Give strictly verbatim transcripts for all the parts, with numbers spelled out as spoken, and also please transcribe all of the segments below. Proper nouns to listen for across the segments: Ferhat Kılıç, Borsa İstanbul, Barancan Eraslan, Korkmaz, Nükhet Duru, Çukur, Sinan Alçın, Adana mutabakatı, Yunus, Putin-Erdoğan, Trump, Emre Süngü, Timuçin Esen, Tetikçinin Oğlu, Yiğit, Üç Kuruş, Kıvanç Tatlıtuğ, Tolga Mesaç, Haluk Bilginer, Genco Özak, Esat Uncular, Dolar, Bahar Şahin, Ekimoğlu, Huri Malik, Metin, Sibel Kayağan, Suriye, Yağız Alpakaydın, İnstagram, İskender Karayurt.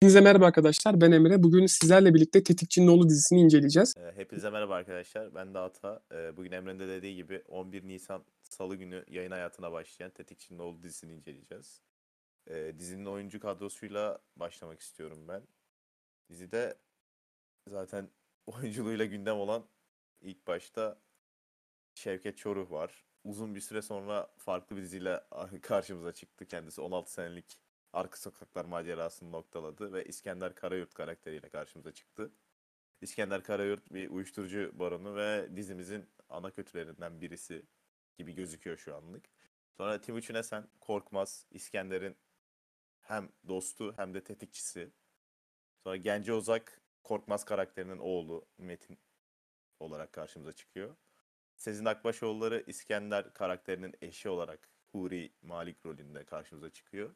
Hepinize merhaba arkadaşlar, ben Emre. Bugün sizlerle birlikte Tetikçinin Oğlu dizisini inceleyeceğiz. Hepinize merhaba arkadaşlar, ben de Ata. Bugün Emre'nin de dediği gibi on bir Nisan Salı günü yayın hayatına başlayan Tetikçinin Oğlu dizisini inceleyeceğiz. Dizinin oyuncu kadrosuyla başlamak istiyorum ben. Dizide zaten oyunculuğuyla gündem olan ilk başta Şevket Çoruh var. Uzun bir süre sonra farklı bir diziyle karşımıza çıktı kendisi. on altı senelik Arka Sokaklar macerasını noktaladı ve İskender Karayurt karakteriyle karşımıza çıktı. İskender Karayurt bir uyuşturucu baronu ve dizimizin ana kötülerinden birisi gibi gözüküyor şu anlık. Sonra Timuçin Esen, Korkmaz, İskender'in hem dostu hem de tetikçisi. Sonra Genco Özak, Korkmaz karakterinin oğlu Metin olarak karşımıza çıkıyor. Sezin Akbaşoğulları, İskender karakterinin eşi olarak Huri Malik rolünde karşımıza çıkıyor.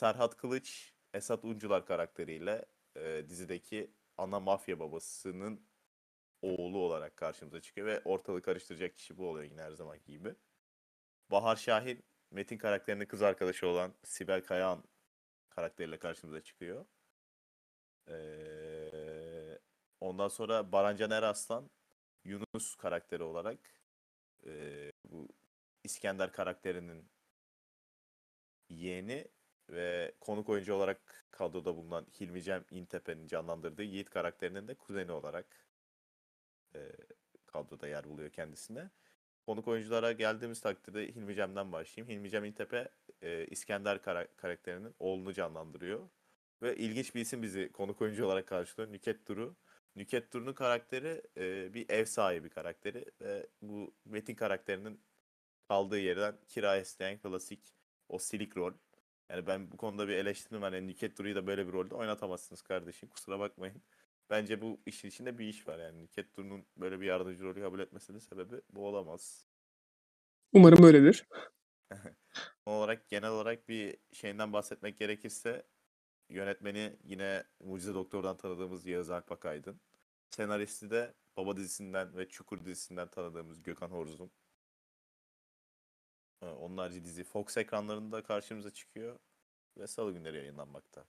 Ferhat Kılıç, Esat Uncular karakteriyle e, dizideki ana mafya babasının oğlu olarak karşımıza çıkıyor ve ortalığı karıştıracak kişi bu oluyor yine her zamanki gibi. Bahar Şahin, Metin karakterinin kız arkadaşı olan Sibel Kayağan karakteriyle karşımıza çıkıyor. E, ondan sonra Barancan Eraslan, Yunus karakteri olarak e, bu İskender karakterinin yeğeni ve konuk oyuncu olarak kadroda bulunan Hilmi Cem İntepe'nin canlandırdığı Yiğit karakterinin de kuzeni olarak e, kadroda yer buluyor kendisine. Konuk oyunculara geldiğimiz takdirde Hilmi Cem'den başlayayım. Hilmi Cem İntepe e, İskender kar- karakterinin oğlunu canlandırıyor. Ve ilginç bir isim bizi konuk oyuncu olarak karşılıyor. Nükhet Duru. Nükhet Duru'nun karakteri e, bir ev sahibi karakteri. Ve bu Metin karakterinin kaldığı yerden kira isteyen klasik o silik rol. Yani ben bu konuda bir eleştirdim. Hani Nükhet Duru'yu da böyle bir rolde oynatamazsınız kardeşim. Kusura bakmayın. Bence bu işin içinde bir iş var. Yani Nükhet Duru'nun böyle bir yardımcı rolü kabul etmesinin sebebi bu olamaz. Umarım öyledir. Son olarak genel olarak bir şeyden bahsetmek gerekirse yönetmeni yine Mucize Doktor'dan tanıdığımız Yağız Alpakaydın. Senaristi de Baba dizisinden ve Çukur dizisinden tanıdığımız Gökhan Horzum. Onlarca dizi Fox ekranlarında karşımıza çıkıyor ve salı günleri yayınlanmakta.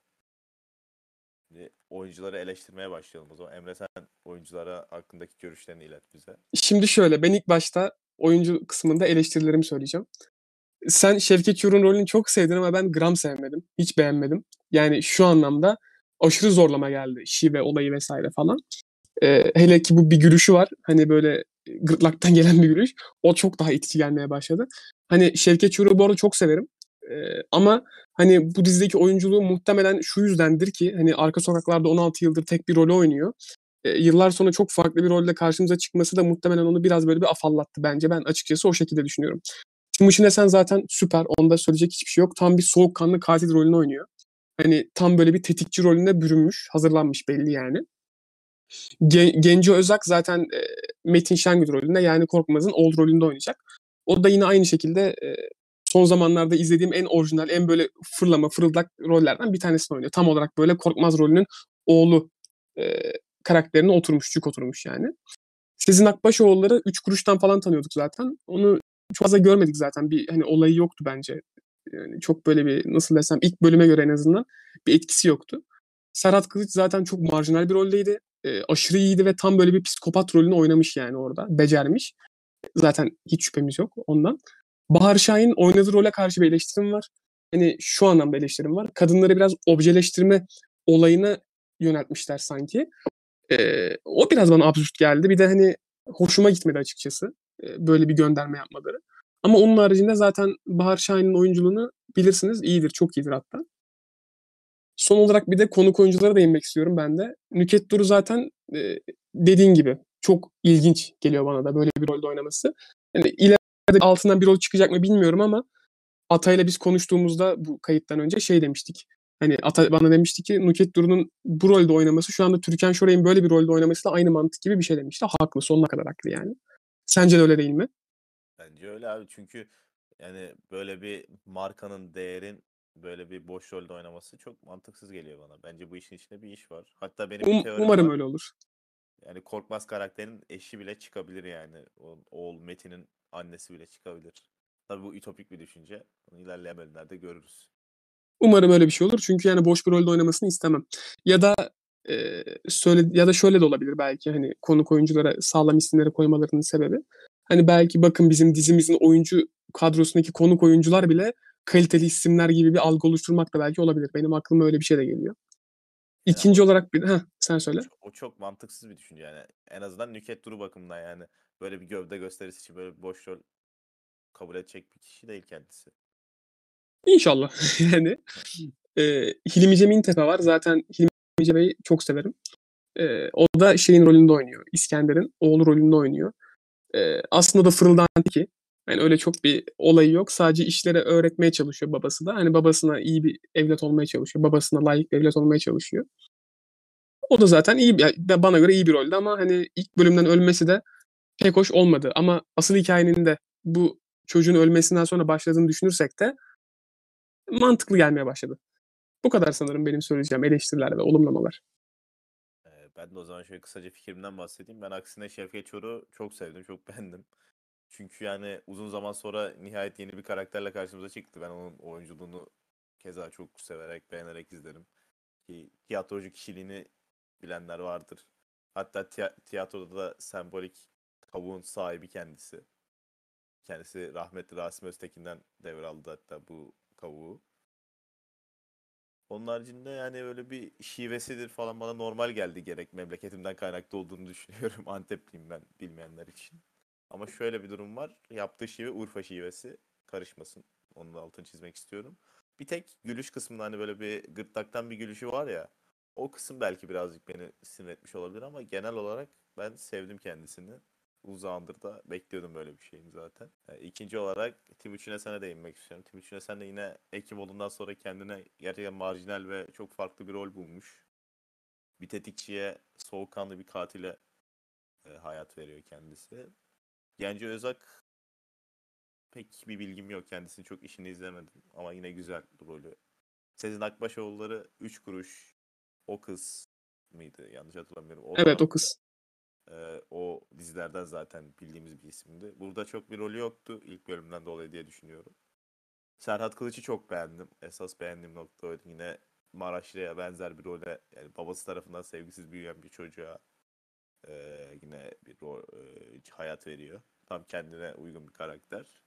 Şimdi oyuncuları eleştirmeye başlayalım o zaman. Emre, sen oyunculara hakkındaki görüşlerini ilet bize. Şimdi şöyle, ben ilk başta oyuncu kısmında eleştirilerimi söyleyeceğim. Sen Şevket Çoruh'un rolünü çok sevdin ama ben gram sevmedim. Hiç beğenmedim. Yani şu anlamda aşırı zorlama geldi. Şive olayı vesaire falan. Ee, hele ki bu bir gülüşü var. Hani böyle gırtlaktan gelen bir gülüş. O çok daha itici gelmeye başladı. Hani Şevket Çoruh'u bu arada çok severim. Ee, ama hani bu dizideki oyunculuğu muhtemelen şu yüzdendir ki hani Arka Sokaklar'da on altı yıldır tek bir rolü oynuyor. Ee, yıllar sonra çok farklı bir rolle karşımıza çıkması da muhtemelen onu biraz böyle bir afallattı bence. Ben açıkçası o şekilde düşünüyorum. Timuçin Esen zaten süper. Onda söyleyecek hiçbir şey yok. Tam bir soğukkanlı katil rolünü oynuyor. Hani tam böyle bir tetikçi rolüne bürünmüş. Hazırlanmış belli yani. Gen- Genco Özak zaten e, Metin Şengül rolünde, yani Korkmaz'ın oğlu rolünde oynayacak. O da yine aynı şekilde son zamanlarda izlediğim en orijinal, en böyle fırlama, fırıldak rollerden bir tanesini oynuyor. Tam olarak böyle Korkmaz rolünün oğlu e, karakterine oturmuş, cuk oturmuş yani. Sezin Akbaşoğulları Üç Kuruş'tan falan tanıyorduk zaten. Onu çok fazla görmedik zaten. Bir hani olayı yoktu bence. Yani çok böyle bir, nasıl desem, ilk bölüme göre en azından bir etkisi yoktu. Ferhat Kılıç zaten çok marjinal bir roldeydi. E, aşırı iyiydi ve tam böyle bir psikopat rolünü oynamış yani orada. Becermiş. Zaten hiç şüphemiz yok ondan. Bahar Şahin, oynadığı role karşı bir eleştirim var. Hani şu anlamda eleştirim var. Kadınları biraz objeleştirme olayına yöneltmişler sanki. Ee, o biraz bana absürt geldi. Bir de hani hoşuma gitmedi açıkçası. Ee, böyle bir gönderme yapmaları. Ama onun haricinde zaten Bahar Şahin'in oyunculuğunu bilirsiniz. İyidir, çok iyidir hatta. Son olarak bir de konuk oyunculara değinmek istiyorum ben de. Nükhet Duru zaten e, dediğin gibi çok ilginç geliyor bana da böyle bir rolde oynaması. Yani ileride altından bir rol çıkacak mı bilmiyorum ama Ata'yla biz konuştuğumuzda bu kayıttan önce şey demiştik. Hani Ata bana demişti ki Nükhet Duru'nun bu rolde oynaması şu anda Türkan Şoray'ın böyle bir rolde oynamasıyla aynı mantık gibi bir şey demişti. Haklı, sonuna kadar haklı yani. Sence de öyle değil mi? Bence öyle abi, çünkü yani böyle bir markanın, değerin böyle bir boş rolde oynaması çok mantıksız geliyor bana. Bence bu işin içinde bir iş var. Hatta benim um, bir teorim Umarım var. Öyle olur. Yani Korkmaz karakterinin eşi bile çıkabilir yani. O, oğul Metin'in annesi bile çıkabilir. Tabii bu ütopik bir düşünce. Bunu ilerleyen bölümlerde görürüz. Umarım öyle bir şey olur. Çünkü yani boş bir rolde oynamasını istemem. Ya da e, söyle ya da şöyle de olabilir belki, hani konuk oyunculara sağlam isimleri koymalarının sebebi. Hani belki bakın bizim dizimizin oyuncu kadrosundaki konuk oyuncular bile kaliteli isimler gibi bir algı oluşturmak da belki olabilir. Benim aklıma öyle bir şey de geliyor. İkinci yani, olarak bir... Heh, sen söyle. O çok mantıksız bir düşünce yani. En azından Nükhet Duru bakımından yani. Böyle bir gövde gösterisi için böyle bir boş rol kabul edecek bir kişi değil kendisi. İnşallah. yani e, Hilmi Cem İntepe var. Zaten Hilmi Cem Bey'i çok severim. E, o da şeyin rolünde oynuyor. İskender'in oğlu rolünde oynuyor. E, aslında da fırıldandı ki. Yani öyle çok bir olayı yok. Sadece işlere öğretmeye çalışıyor babası da. Hani babasına iyi bir evlat olmaya çalışıyor. Babasına layık bir evlat olmaya çalışıyor. O da zaten iyi, yani bana göre iyi bir roldü ama hani ilk bölümden ölmesi de pek hoş olmadı. Ama asıl hikayenin de bu çocuğun ölmesinden sonra başladığını düşünürsek de mantıklı gelmeye başladı. Bu kadar sanırım benim söyleyeceğim eleştiriler ve olumlamalar. Ben de o zaman şöyle kısaca fikrimden bahsedeyim. Ben aksine Şevket Çoruh'u çok sevdim, çok beğendim. Çünkü yani uzun zaman sonra nihayet yeni bir karakterle karşımıza çıktı. Ben onun oyunculuğunu keza çok severek, beğenerek izlerim. Ki tiyatrocu kişiliğini bilenler vardır. Hatta tiy- tiyatroda da sembolik kabuğun sahibi kendisi. Kendisi rahmetli Rasim Öztekin'den devraldı hatta bu kabuğu. Onun haricinde yani böyle bir şivesidir falan bana normal geldi, gerek memleketimden kaynaklı olduğunu düşünüyorum. Antepliyim ben, bilmeyenler için. Ama şöyle bir durum var. Yaptığı şive Urfa şivesi. Karışmasın. Onun da altını çizmek istiyorum. Bir tek gülüş kısmında hani böyle bir gırtlaktan bir gülüşü var ya. O kısım belki birazcık beni sinir etmiş olabilir ama genel olarak ben sevdim kendisini. Uzağındır da bekliyordum böyle bir şeyini zaten. Yani ikinci olarak Timuçin Esen'e değinmek istiyorum. Timuçin Esen de yine Ekimoğlu'ndan sonra kendine gerçekten marjinal ve çok farklı bir rol bulmuş. Bir tetikçiye, soğukkanlı bir katile e, hayat veriyor kendisi. Genco Özak pek bir bilgim yok. Kendisini çok işini izlemedim. Ama yine güzel rolü. Sezin Akbaşoğulları Üç Kuruş. O Kız mıydı? Yanlış hatırlamıyorum. O evet da, O Kız. E, o dizilerden zaten bildiğimiz bir isimdi. Burada çok bir rolü yoktu. İlk bölümden dolayı diye düşünüyorum. Ferhat Kılıç'ı çok beğendim. Esas beğendiğim nokta oydu. Yine Maraşlı'ya benzer bir role. Yani babası tarafından sevgisiz büyüyen bir çocuğa. Ee, yine bir rol, e, hayat veriyor. Tam kendine uygun bir karakter.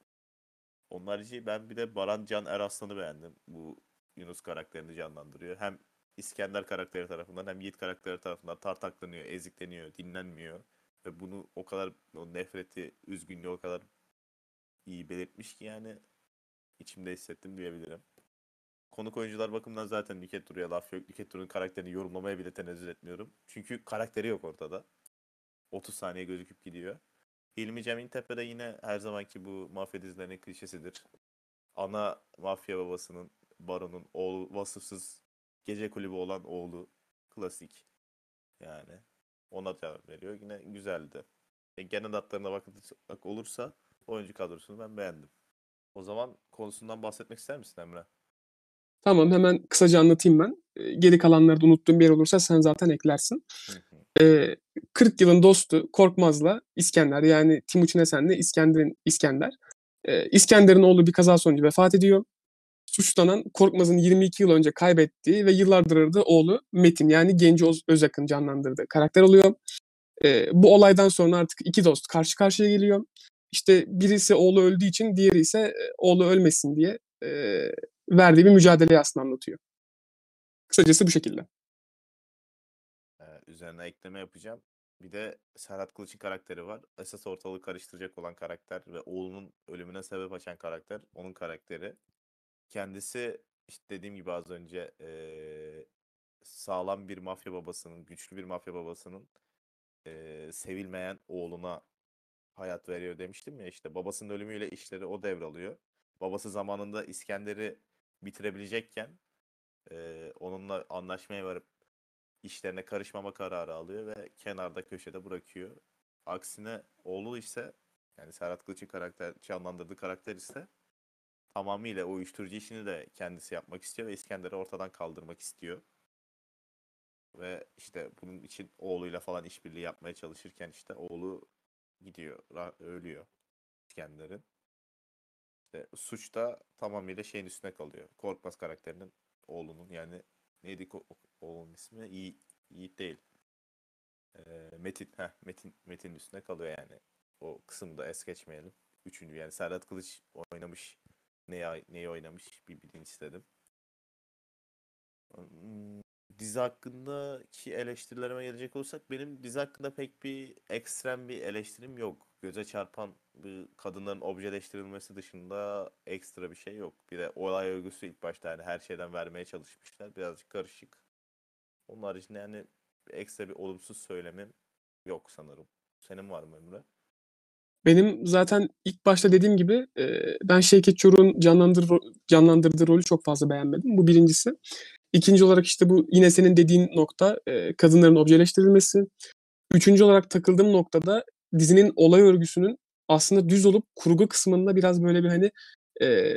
Onun harici ben bir de Barancan Eraslan'ı beğendim. Bu Yunus karakterini canlandırıyor. Hem İskender karakteri tarafından hem Yiğit karakteri tarafından tartaklanıyor, ezikleniyor, dinlenmiyor. Ve bunu o kadar, o nefreti, üzgünlüğü o kadar iyi belirtmiş ki yani içimde hissettim diyebilirim. Konuk oyuncular bakımından zaten Nükhet Duru'ya laf yok. Nükhet Duru'nun karakterini yorumlamaya bile tenezzül etmiyorum. Çünkü karakteri yok ortada. otuz saniye gözüküp gidiyor. Hilmi Cem İntepe'de yine her zamanki bu mafya dizilerinin klişesidir. Ana mafya babasının, baronun oğlu, vasıfsız gece kulübü olan oğlu. Klasik. Yani ona cevap veriyor. Yine güzeldi. E, genel hatlarına bakacak olursa oyuncu kadrosunu ben beğendim. O zaman konusundan bahsetmek ister misin Emre? Tamam, hemen kısaca anlatayım ben. Geri kalanları da unuttuğum bir yer olursa sen zaten eklersin. Ee, kırk yılın dostu Korkmaz'la İskender, yani Timuçin Esen'le İskender'in İskender. Ee, İskender'in oğlu bir kaza sonucu vefat ediyor. Suçlanan Korkmaz'ın yirmi iki yıl önce kaybettiği ve yıllardır aradığı oğlu Metin, yani Genco Özak'ın canlandırdığı karakter oluyor. Ee, bu olaydan sonra artık iki dost karşı karşıya geliyor. İşte birisi oğlu öldüğü için, diğeri ise oğlu ölmesin diye e, verdiği bir mücadeleyi aslında anlatıyor. Kısacası bu şekilde. Ee, üzerine ekleme yapacağım. Bir de Serhat Kılıç'ın karakteri var. Esas ortalığı karıştıracak olan karakter ve oğlunun ölümüne sebep açan karakter. Onun karakteri. Kendisi işte dediğim gibi az önce ee, sağlam bir mafya babasının, güçlü bir mafya babasının ee, sevilmeyen oğluna hayat veriyor demiştim ya. İşte babasının ölümüyle işleri o devralıyor. Babası zamanında İskender'i bitirebilecekken e, onunla anlaşmaya varıp işlerine karışmama kararı alıyor ve kenarda köşede bırakıyor. Aksine oğlu ise, yani Serhat Kılıç'ın karakter, canlandırdığı karakter ise tamamıyla o uyuşturucu işini de kendisi yapmak istiyor ve İskender'i ortadan kaldırmak istiyor. Ve işte bunun için oğluyla falan işbirliği yapmaya çalışırken işte oğlu gidiyor, ölüyor İskender'in. İşte suç da tamamıyla şeyin üstüne kalıyor. Korkmaz karakterinin oğlunun, yani neydi oğlunun ismi? Yiğit, Yiğit değil. Ee, Metin. Heh, Metin Metin'in üstüne kalıyor yani. O kısımda es geçmeyelim. Üçüncü, yani Ferhat Kılıç oynamış. Neyi, neyi oynamış bir bilin istedim. Dizi hakkındaki eleştirilerime gelecek olursak, benim dizi hakkında pek bir ekstrem bir eleştirim yok. Göze çarpan kadınların objeleştirilmesi dışında ekstra bir şey yok. Bir de olay örgüsü ilk başta yani her şeyden vermeye çalışmışlar. Birazcık karışık. Onun haricinde yani ekstra bir olumsuz söylemim yok sanırım. Senin var mı Emre? Benim zaten ilk başta dediğim gibi ben Şevket Çoruh'un canlandır, canlandırdığı rolü çok fazla beğenmedim. Bu birincisi. İkinci olarak işte bu yine senin dediğin nokta, kadınların objeleştirilmesi. Üçüncü olarak takıldığım noktada dizinin olay örgüsünün aslında düz olup kurgu kısmında biraz böyle bir hani e,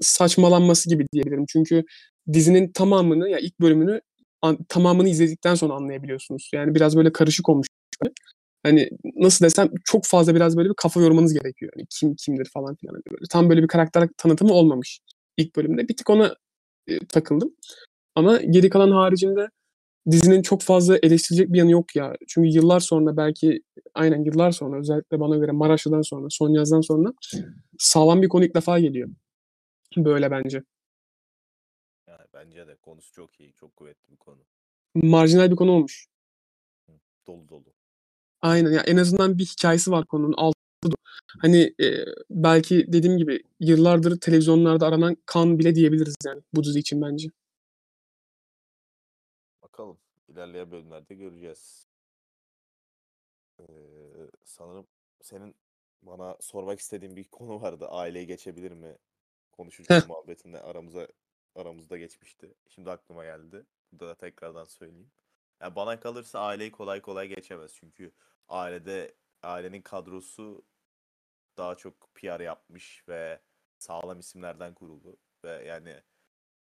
saçmalanması gibi diyebilirim. Çünkü dizinin tamamını, ya yani ilk bölümünü an, tamamını izledikten sonra anlayabiliyorsunuz. Yani biraz böyle karışık olmuş. Hani nasıl desem, çok fazla biraz böyle bir kafa yormanız gerekiyor. Yani kim kimdir falan filan. Böyle. Tam böyle bir karakter tanıtımı olmamış ilk bölümde. Bir tık ona e, takıldım. Ama geri kalan haricinde dizinin çok fazla eleştirecek bir yanı yok ya. Çünkü yıllar sonra belki, aynen yıllar sonra, özellikle bana göre Maraşlı'dan sonra, son yazdan sonra sağlam bir konu ilk defa geliyor. Böyle bence. Yani bence de konusu çok iyi, çok kuvvetli bir konu. Marjinal bir konu olmuş. Dolu dolu. Aynen ya, yani en azından bir hikayesi var konunun, altı dolu. Hani e, belki dediğim gibi yıllardır televizyonlarda aranan kan bile diyebiliriz yani bu dizi için bence. Bakalım. İlerleyen bölümlerde göreceğiz. Ee, sanırım senin bana sormak istediğin bir konu vardı. Aileye geçebilir mi? Konuşucu muhabbetinde aramıza aramızda geçmişti. Şimdi aklıma geldi. Burada da tekrardan söyleyeyim. Yani bana kalırsa aileyi kolay kolay geçemez. Çünkü ailede ailenin kadrosu daha çok P R yapmış ve sağlam isimlerden kuruldu. Ve yani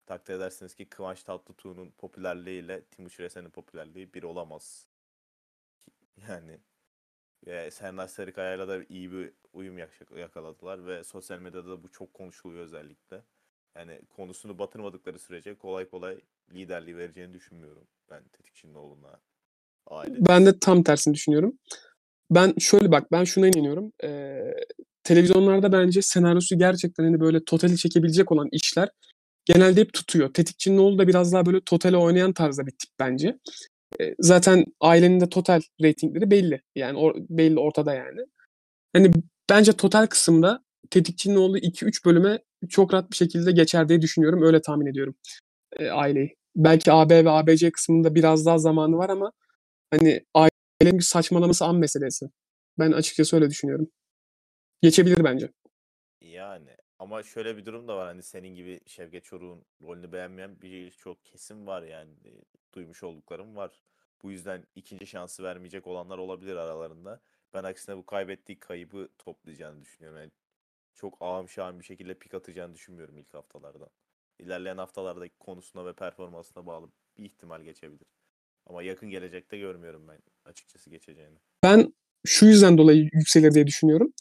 takdir edersiniz ki Kıvanç Tatlıtuğ'un popülerliğiyle Timuçin Esen'in popülerliği bir olamaz. Yani e, Serdar Sarıkaya'yla da iyi bir uyum yakaladılar ve sosyal medyada da bu çok konuşuluyor özellikle. Yani konusunu batırmadıkları sürece kolay kolay liderliği vereceğini düşünmüyorum. Ben Tetikçinin Oğlu'na, aile. Ben de tam tersini düşünüyorum. Ben şöyle bak, ben şuna inanıyorum. Ee, televizyonlarda bence senaryosu gerçekten hani böyle totali çekebilecek olan işler genelde hep tutuyor. Tetikçinin Oğlu da biraz daha böyle totale oynayan tarzda bir tip bence. E, zaten ailenin de total reytingleri belli. Yani or, belli ortada yani. Hani bence total kısımda Tetikçinin Oğlu iki üç bölüme çok rahat bir şekilde geçer diye düşünüyorum. Öyle tahmin ediyorum e, aileyi. Belki A B ve A B C kısmında biraz daha zamanı var ama hani ailenin saçmalaması an meselesi. Ben açıkçası öyle düşünüyorum. Geçebilir bence. Yani ama şöyle bir durum da var, hani senin gibi Şevket Çoruh'un rolünü beğenmeyen birçok kesim var yani, duymuş olduklarım var. Bu yüzden ikinci şansı vermeyecek olanlar olabilir aralarında. Ben aksine bu kaybettiği kaybı toplayacağını düşünüyorum. Yani çok ağam şahım bir şekilde pik atacağını düşünmüyorum ilk haftalardan. İlerleyen haftalardaki konusuna ve performansına bağlı bir ihtimal geçebilir. Ama yakın gelecekte görmüyorum ben açıkçası geçeceğini. Ben şu yüzden dolayı yükselir diye düşünüyorum.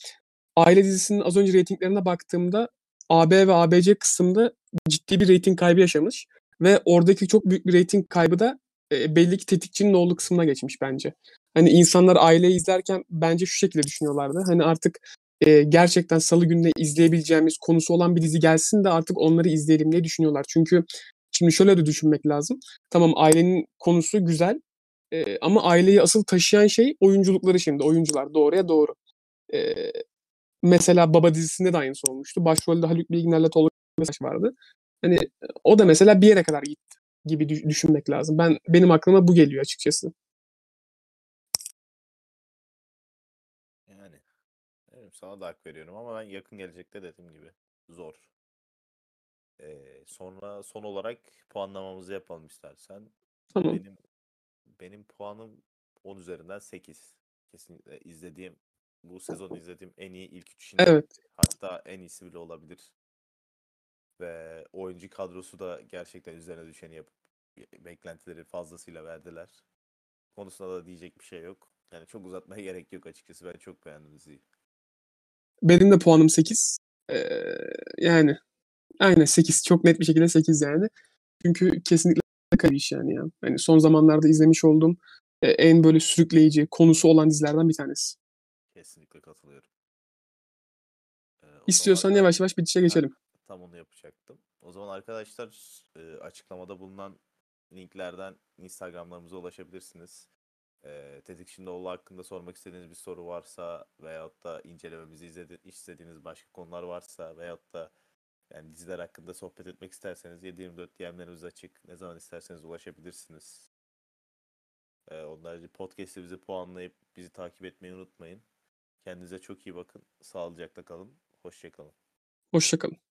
Aile dizisinin az önce reytinglerine baktığımda A B ve A B C kısımda ciddi bir reyting kaybı yaşamış. Ve oradaki çok büyük bir reyting kaybı da e, belli ki Tetikçinin Oğlu kısmına geçmiş bence. Hani insanlar aileyi izlerken bence şu şekilde düşünüyorlardı. Hani artık e, gerçekten salı gününe izleyebileceğimiz konusu olan bir dizi gelsin de artık onları izleyelim diye düşünüyorlar. Çünkü şimdi şöyle de düşünmek lazım. Tamam, ailenin konusu güzel e, ama aileyi asıl taşıyan şey oyunculukları şimdi. Oyuncular doğruya doğru. E, Mesela Baba dizisinde de aynısı olmuştu. Başrolde Haluk Bilginer'le Tolga Mesaç vardı. Hani o da mesela bir yere kadar gitti gibi düşünmek lazım. Ben benim aklıma bu geliyor açıkçası. Yani evet, sana da hak veriyorum ama ben yakın gelecekte dediğim gibi zor. Ee, sonra son olarak puanlamamızı yapalım istersen. Tamam. Benim benim puanım on üzerinden sekiz. Kesinlikle izlediğim, bu sezon izlediğim en iyi ilk üçüncü. Evet. Hatta en iyisi bile olabilir. Ve oyuncu kadrosu da gerçekten üzerine düşeni yapıp beklentileri fazlasıyla verdiler. Konusunda da diyecek bir şey yok. Yani çok uzatmaya gerek yok açıkçası. Ben çok beğendim diziyi. Benim de puanım sekiz. Ee, yani aynen sekiz. Çok net bir şekilde sekiz yani. Çünkü kesinlikle bir iş yani ya. Hani son zamanlarda izlemiş olduğum e, en böyle sürükleyici konusu olan dizilerden bir tanesi. Kesinlikle katılıyorum. Ee, İstiyorsan zaman... yavaş yavaş bitişe geçelim. Ha, tam onu yapacaktım. O zaman arkadaşlar e, açıklamada bulunan linklerden Instagram'larımıza ulaşabilirsiniz. E, Tetikçinin Oğlu hakkında sormak istediğiniz bir soru varsa veyahut da incelememizi izledi- istediğiniz başka konular varsa veyahut da yani diziler hakkında sohbet etmek isterseniz yedi yirmi dört D M'lerimiz açık. Ne zaman isterseniz ulaşabilirsiniz. E, onlarca podcast'te bizi puanlayıp bizi takip etmeyi unutmayın. Kendinize çok iyi bakın. Sağlıcakla kalın. Hoşça kalın. Hoşça kalın.